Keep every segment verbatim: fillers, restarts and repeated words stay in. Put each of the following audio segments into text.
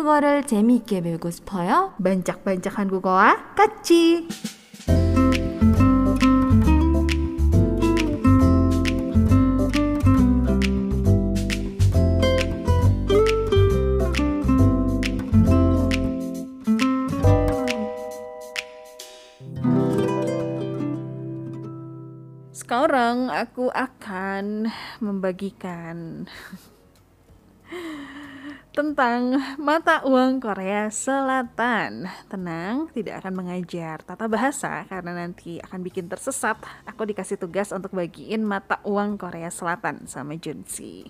한국어를 재미있게 배우고 싶어요? 반짝반짝 한국어와 같이! Sekarang aku akan membagikan tentang mata uang Korea Selatan. Tenang, tidak akan mengajar tata bahasa karena nanti akan bikin tersesat. Aku dikasih tugas untuk bagiin mata uang Korea Selatan sama Junsi.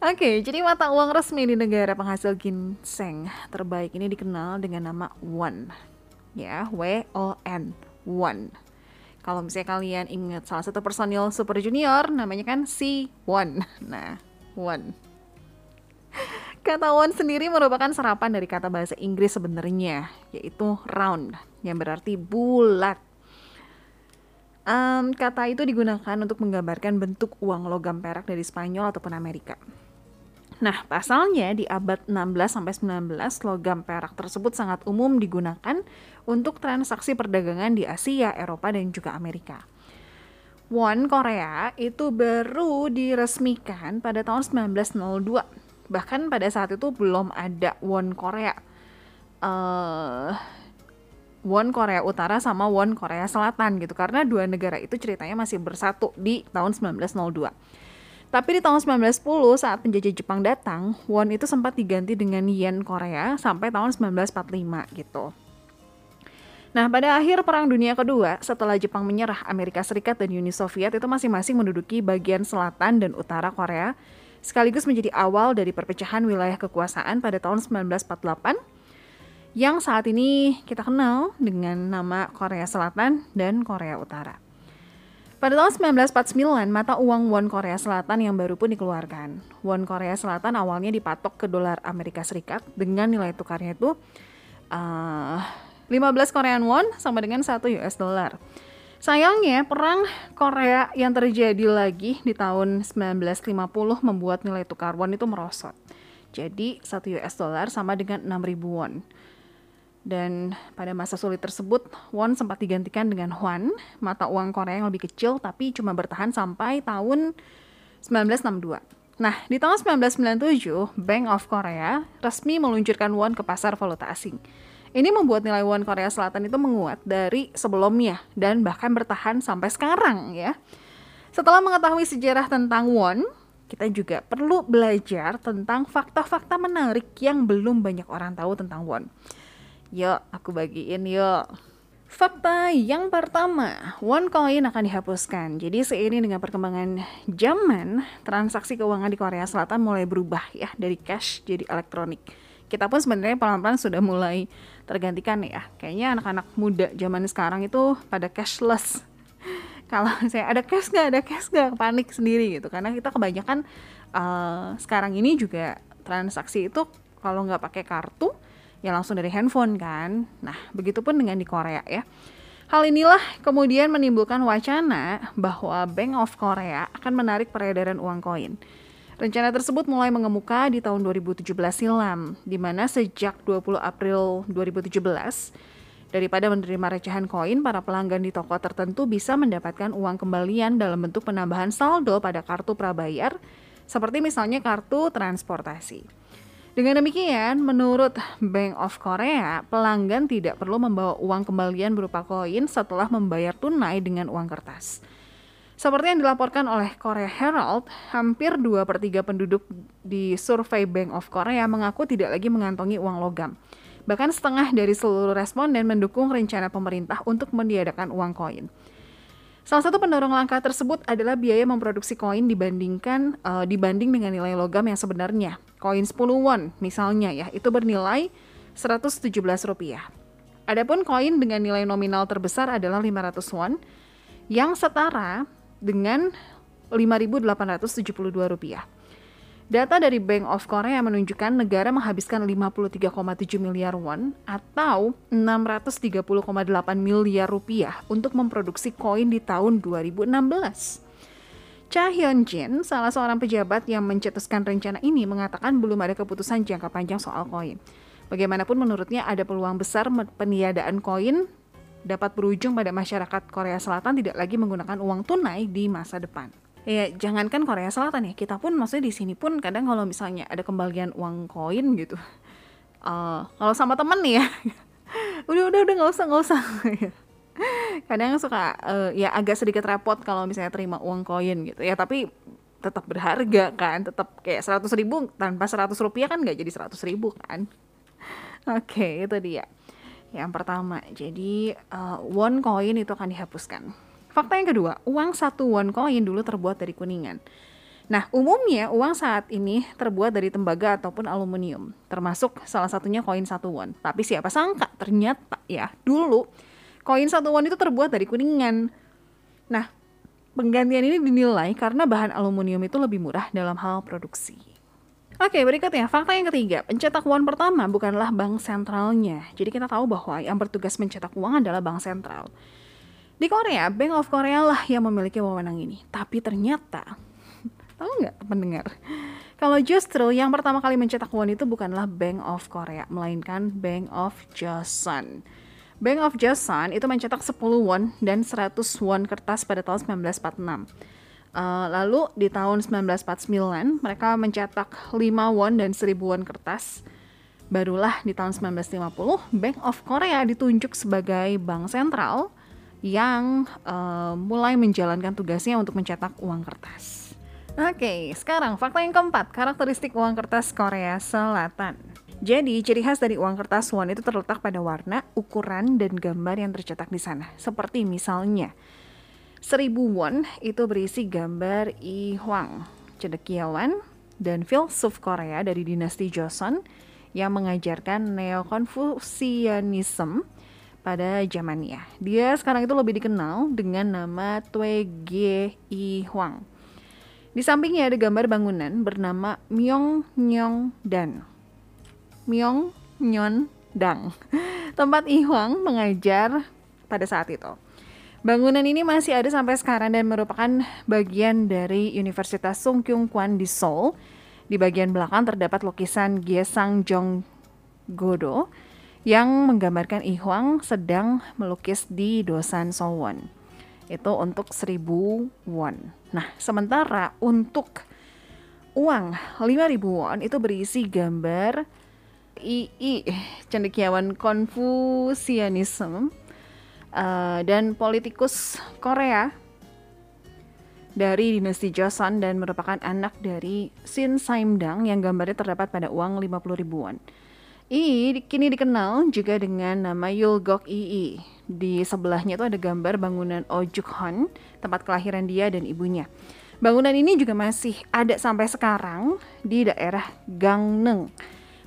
Oke, jadi mata uang resmi di negara penghasil ginseng terbaik ini dikenal dengan nama won. Ya, W O N, won. Kalau misalnya kalian ingat salah satu personil Super Junior, namanya kan si Won. Nah, Won. Kata Won sendiri merupakan serapan dari kata bahasa Inggris sebenarnya, yaitu round, yang berarti bulat. Um, kata itu digunakan untuk menggambarkan bentuk uang logam perak dari Spanyol ataupun Amerika. Nah, pasalnya di abad enam belas sampai sembilan belas, logam perak tersebut sangat umum digunakan untuk transaksi perdagangan di Asia, Eropa, dan juga Amerika. Won Korea itu baru diresmikan pada tahun seribu sembilan ratus dua. Bahkan pada saat itu belum ada won Korea. Uh, won Korea Utara sama won Korea Selatan gitu. Karena dua negara itu ceritanya masih bersatu di tahun seribu sembilan ratus dua. Tapi di tahun seribu sembilan ratus sepuluh saat penjajah Jepang datang, won itu sempat diganti dengan yen Korea sampai tahun seribu sembilan ratus empat puluh lima gitu. Nah, pada akhir Perang Dunia Kedua, setelah Jepang menyerah, Amerika Serikat dan Uni Soviet itu masing-masing menduduki bagian selatan dan utara Korea, sekaligus menjadi awal dari perpecahan wilayah kekuasaan pada tahun seribu sembilan ratus empat puluh delapan, yang saat ini kita kenal dengan nama Korea Selatan dan Korea Utara. Pada tahun seribu sembilan ratus empat puluh sembilan, mata uang won Korea Selatan yang baru pun dikeluarkan. Won Korea Selatan awalnya dipatok ke dolar Amerika Serikat dengan nilai tukarnya itu uh, lima belas Korean won sama dengan satu U S dollar. Sayangnya, perang Korea yang terjadi lagi di tahun seribu sembilan ratus lima puluh membuat nilai tukar won itu merosot. Jadi, satu U S dollar sama dengan enam ribu won. Dan pada masa sulit tersebut, won sempat digantikan dengan hwan, mata uang Korea yang lebih kecil tapi cuma bertahan sampai tahun seribu sembilan ratus enam puluh dua. Nah, di tahun seribu sembilan ratus sembilan puluh tujuh, Bank of Korea resmi meluncurkan won ke pasar valuta asing. Ini membuat nilai won Korea Selatan itu menguat dari sebelumnya dan bahkan bertahan sampai sekarang ya. Setelah mengetahui sejarah tentang won, kita juga perlu belajar tentang fakta-fakta menarik yang belum banyak orang tahu tentang won. Yuk, aku bagiin yuk. Fakta yang pertama, won coin akan dihapuskan. Jadi seiring dengan perkembangan zaman, transaksi keuangan di Korea Selatan mulai berubah ya, dari cash jadi elektronik. Kita pun sebenarnya pelan-pelan sudah mulai tergantikan ya. Kayaknya anak-anak muda zaman sekarang itu pada cashless. Kalau saya ada cash nggak, ada cash nggak, panik sendiri gitu. Karena kita kebanyakan uh, sekarang ini juga transaksi itu kalau nggak pakai kartu, ya langsung dari handphone kan. Nah, begitupun dengan di Korea ya. Hal inilah kemudian menimbulkan wacana bahwa Bank of Korea akan menarik peredaran uang koin. Rencana tersebut mulai mengemuka di tahun dua ribu tujuh belas silam, di mana sejak dua puluh April dua ribu tujuh belas, daripada menerima recehan koin, para pelanggan di toko tertentu bisa mendapatkan uang kembalian dalam bentuk penambahan saldo pada kartu prabayar, seperti misalnya kartu transportasi. Dengan demikian, menurut Bank of Korea, pelanggan tidak perlu membawa uang kembalian berupa koin setelah membayar tunai dengan uang kertas. Seperti yang dilaporkan oleh Korea Herald, hampir dua per tiga penduduk di survei Bank of Korea mengaku tidak lagi mengantongi uang logam. Bahkan setengah dari seluruh responden mendukung rencana pemerintah untuk meniadakan uang koin. Salah satu pendorong langkah tersebut adalah biaya memproduksi koin dibandingkan uh, dibanding dengan nilai logam yang sebenarnya. Koin sepuluh won misalnya ya, itu bernilai seratus tujuh belas rupiah. Adapun koin dengan nilai nominal terbesar adalah lima ratus won yang setara dengan lima ribu delapan ratus tujuh puluh dua rupiah. Data dari Bank of Korea menunjukkan negara menghabiskan lima puluh tiga koma tujuh miliar won atau enam ratus tiga puluh koma delapan miliar rupiah untuk memproduksi koin di tahun dua ribu enam belas. Cha Hyun-jin, salah seorang pejabat yang mencetuskan rencana ini, mengatakan belum ada keputusan jangka panjang soal koin. Bagaimanapun menurutnya ada peluang besar peniadaan koin dapat berujung pada masyarakat Korea Selatan tidak lagi menggunakan uang tunai di masa depan. Ya, jangankan Korea Selatan ya, kita pun maksudnya di sini pun kadang kalau misalnya ada kembalian uang koin gitu, uh, kalau sama temen nih ya, udah udah udah nggak usah nggak usah. Kadang suka uh, ya agak sedikit repot kalau misalnya terima uang koin gitu ya, tapi tetap berharga kan, tetap kayak seratus ribu tanpa seratus rupiah kan nggak jadi seratus ribu kan. Oke, itu dia. Yang pertama, jadi uh, won koin itu akan dihapuskan. Fakta yang kedua, uang satu won koin dulu terbuat dari kuningan. Nah, umumnya uang saat ini terbuat dari tembaga ataupun aluminium, termasuk salah satunya koin satu won. Tapi siapa sangka, ternyata ya dulu koin satu won itu terbuat dari kuningan. Nah, penggantian ini dinilai karena bahan aluminium itu lebih murah dalam hal produksi. Oke, berikutnya fakta yang ketiga, pencetak won pertama bukanlah bank sentralnya. Jadi kita tahu bahwa yang bertugas mencetak uang adalah bank sentral. Di Korea, Bank of Korea lah yang memiliki wewenang ini. Tapi ternyata, tahu nggak pendengar, kalau justru yang pertama kali mencetak won itu bukanlah Bank of Korea, melainkan Bank of Joseon. Bank of Joseon itu mencetak sepuluh won dan seratus won kertas pada tahun seribu sembilan ratus empat puluh enam. Uh, lalu di tahun seribu sembilan ratus empat puluh sembilan mereka mencetak lima won dan seribu won kertas. Barulah di tahun seribu sembilan ratus lima puluh Bank of Korea ditunjuk sebagai bank sentral yang uh, mulai menjalankan tugasnya untuk mencetak uang kertas. Oke, sekarang fakta yang keempat, karakteristik uang kertas Korea Selatan. Jadi ciri khas dari uang kertas won itu terletak pada warna, ukuran, dan gambar yang tercetak di sana. Seperti misalnya seribu won itu berisi gambar I Hwang, cedekiawan dan filsuf Korea dari dinasti Joseon yang mengajarkan neokonfusianisme pada zamannya. Dia sekarang itu lebih dikenal dengan nama Toegye Yi Hwang. Di sampingnya ada gambar bangunan bernama Myeongnyeongdang. Myeongnyeongdang. Tempat I Hwang mengajar pada saat itu. Bangunan ini masih ada sampai sekarang dan merupakan bagian dari Universitas Sungkyunkwan di Seoul. Di bagian belakang terdapat lukisan Gyesang Jong-godo yang menggambarkan I Hwang sedang melukis di Dosan Seowon. Itu untuk seribu won. Nah, sementara untuk uang lima ribu won itu berisi gambar I I, cendekiawan Konfusianisme, Uh, dan politikus Korea dari dinasti Joseon dan merupakan anak dari Sin Saimdang yang gambarnya terdapat pada uang lima puluh ribuan. I kini dikenal juga dengan nama Yulgok Yi. Di sebelahnya itu ada gambar bangunan Ojukheon, tempat kelahiran dia dan ibunya. Bangunan ini juga masih ada sampai sekarang di daerah Gangneung.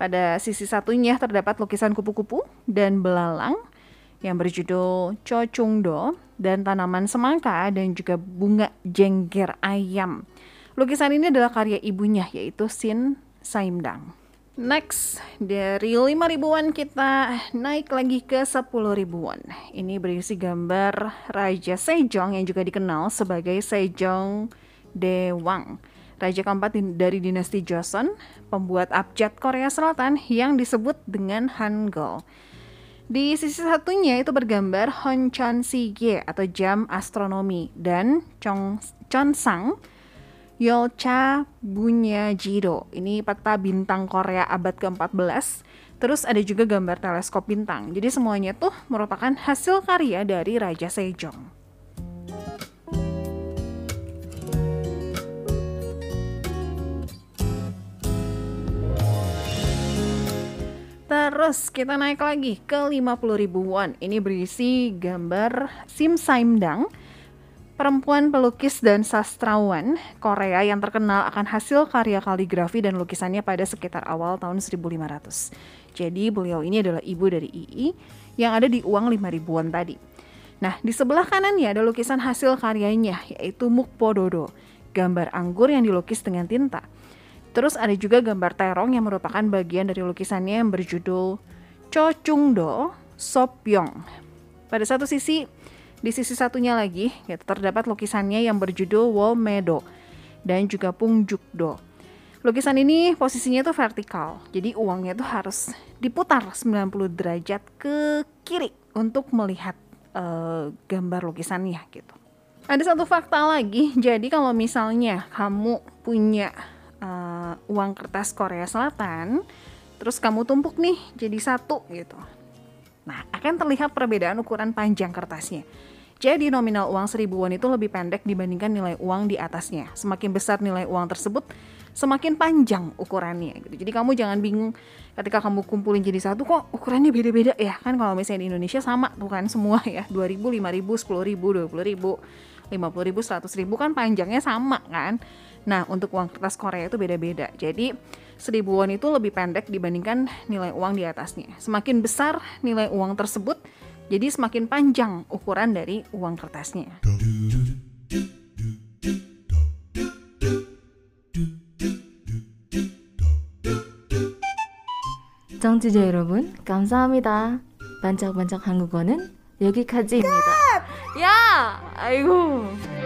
Pada sisi satunya terdapat lukisan kupu-kupu dan belalang yang berjudul Chochungdo dan tanaman semangka dan juga bunga jengger ayam. Lukisan ini adalah karya ibunya yaitu Sin Saimdang. Next, dari lima ribuan kita naik lagi ke sepuluh ribuan. Ini berisi gambar Raja Sejong yang juga dikenal sebagai Sejong Dewang, raja keempat dari dinasti Joseon, pembuat abjad Korea Selatan yang disebut dengan Hangul. Di sisi satunya itu bergambar Honcheon Sigye atau jam astronomi dan Cheonsang Yeolcha Bunyajido. Ini peta bintang Korea abad keempat belas. Terus ada juga gambar teleskop bintang. Jadi semuanya tuh merupakan hasil karya dari Raja Sejong. Terus kita naik lagi ke lima puluh ribu won. Ini berisi gambar Sin Saimdang, perempuan pelukis dan sastrawan Korea yang terkenal akan hasil karya kaligrafi dan lukisannya pada sekitar awal tahun seribu lima ratus. Jadi beliau ini adalah ibu dari I I yang ada di uang lima ribuan tadi. Nah, di sebelah kanannya ada lukisan hasil karyanya yaitu Mukpo Dodo, gambar anggur yang dilukis dengan tinta. Terus ada juga gambar terong yang merupakan bagian dari lukisannya yang berjudul Chochungdo Sopyeong. Pada satu sisi Di sisi satunya lagi, yaitu terdapat lukisannya yang berjudul Wolmedo dan juga Pungjukdo. Lukisan ini posisinya itu vertikal, jadi uangnya itu harus diputar sembilan puluh derajat ke kiri untuk melihat uh, gambar lukisannya gitu. Ada satu fakta lagi, jadi kalau misalnya kamu punya uh, uang kertas Korea Selatan, terus kamu tumpuk nih jadi satu gitu. Nah, akan terlihat perbedaan ukuran panjang kertasnya. Jadi nominal uang seribuan itu lebih pendek dibandingkan nilai uang di atasnya. Semakin besar nilai uang tersebut, semakin panjang ukurannya. Gitu. Jadi kamu jangan bingung ketika kamu kumpulin jadi satu, kok ukurannya beda-beda ya? Kan kalau misalnya di Indonesia sama tuh kan semua ya. dua ribu, lima ribu, sepuluh ribu, dua puluh ribu, lima puluh ribu, seratus ribu kan panjangnya sama kan? Nah, untuk uang kertas Korea itu beda-beda. Jadi seribuan itu lebih pendek dibandingkan nilai uang di atasnya. Semakin besar nilai uang tersebut, jadi semakin panjang ukuran dari uang kertasnya. 청취자 여러분, 감사합니다. 반짝반짝 한국어는 여기까지입니다. 야! 아이고.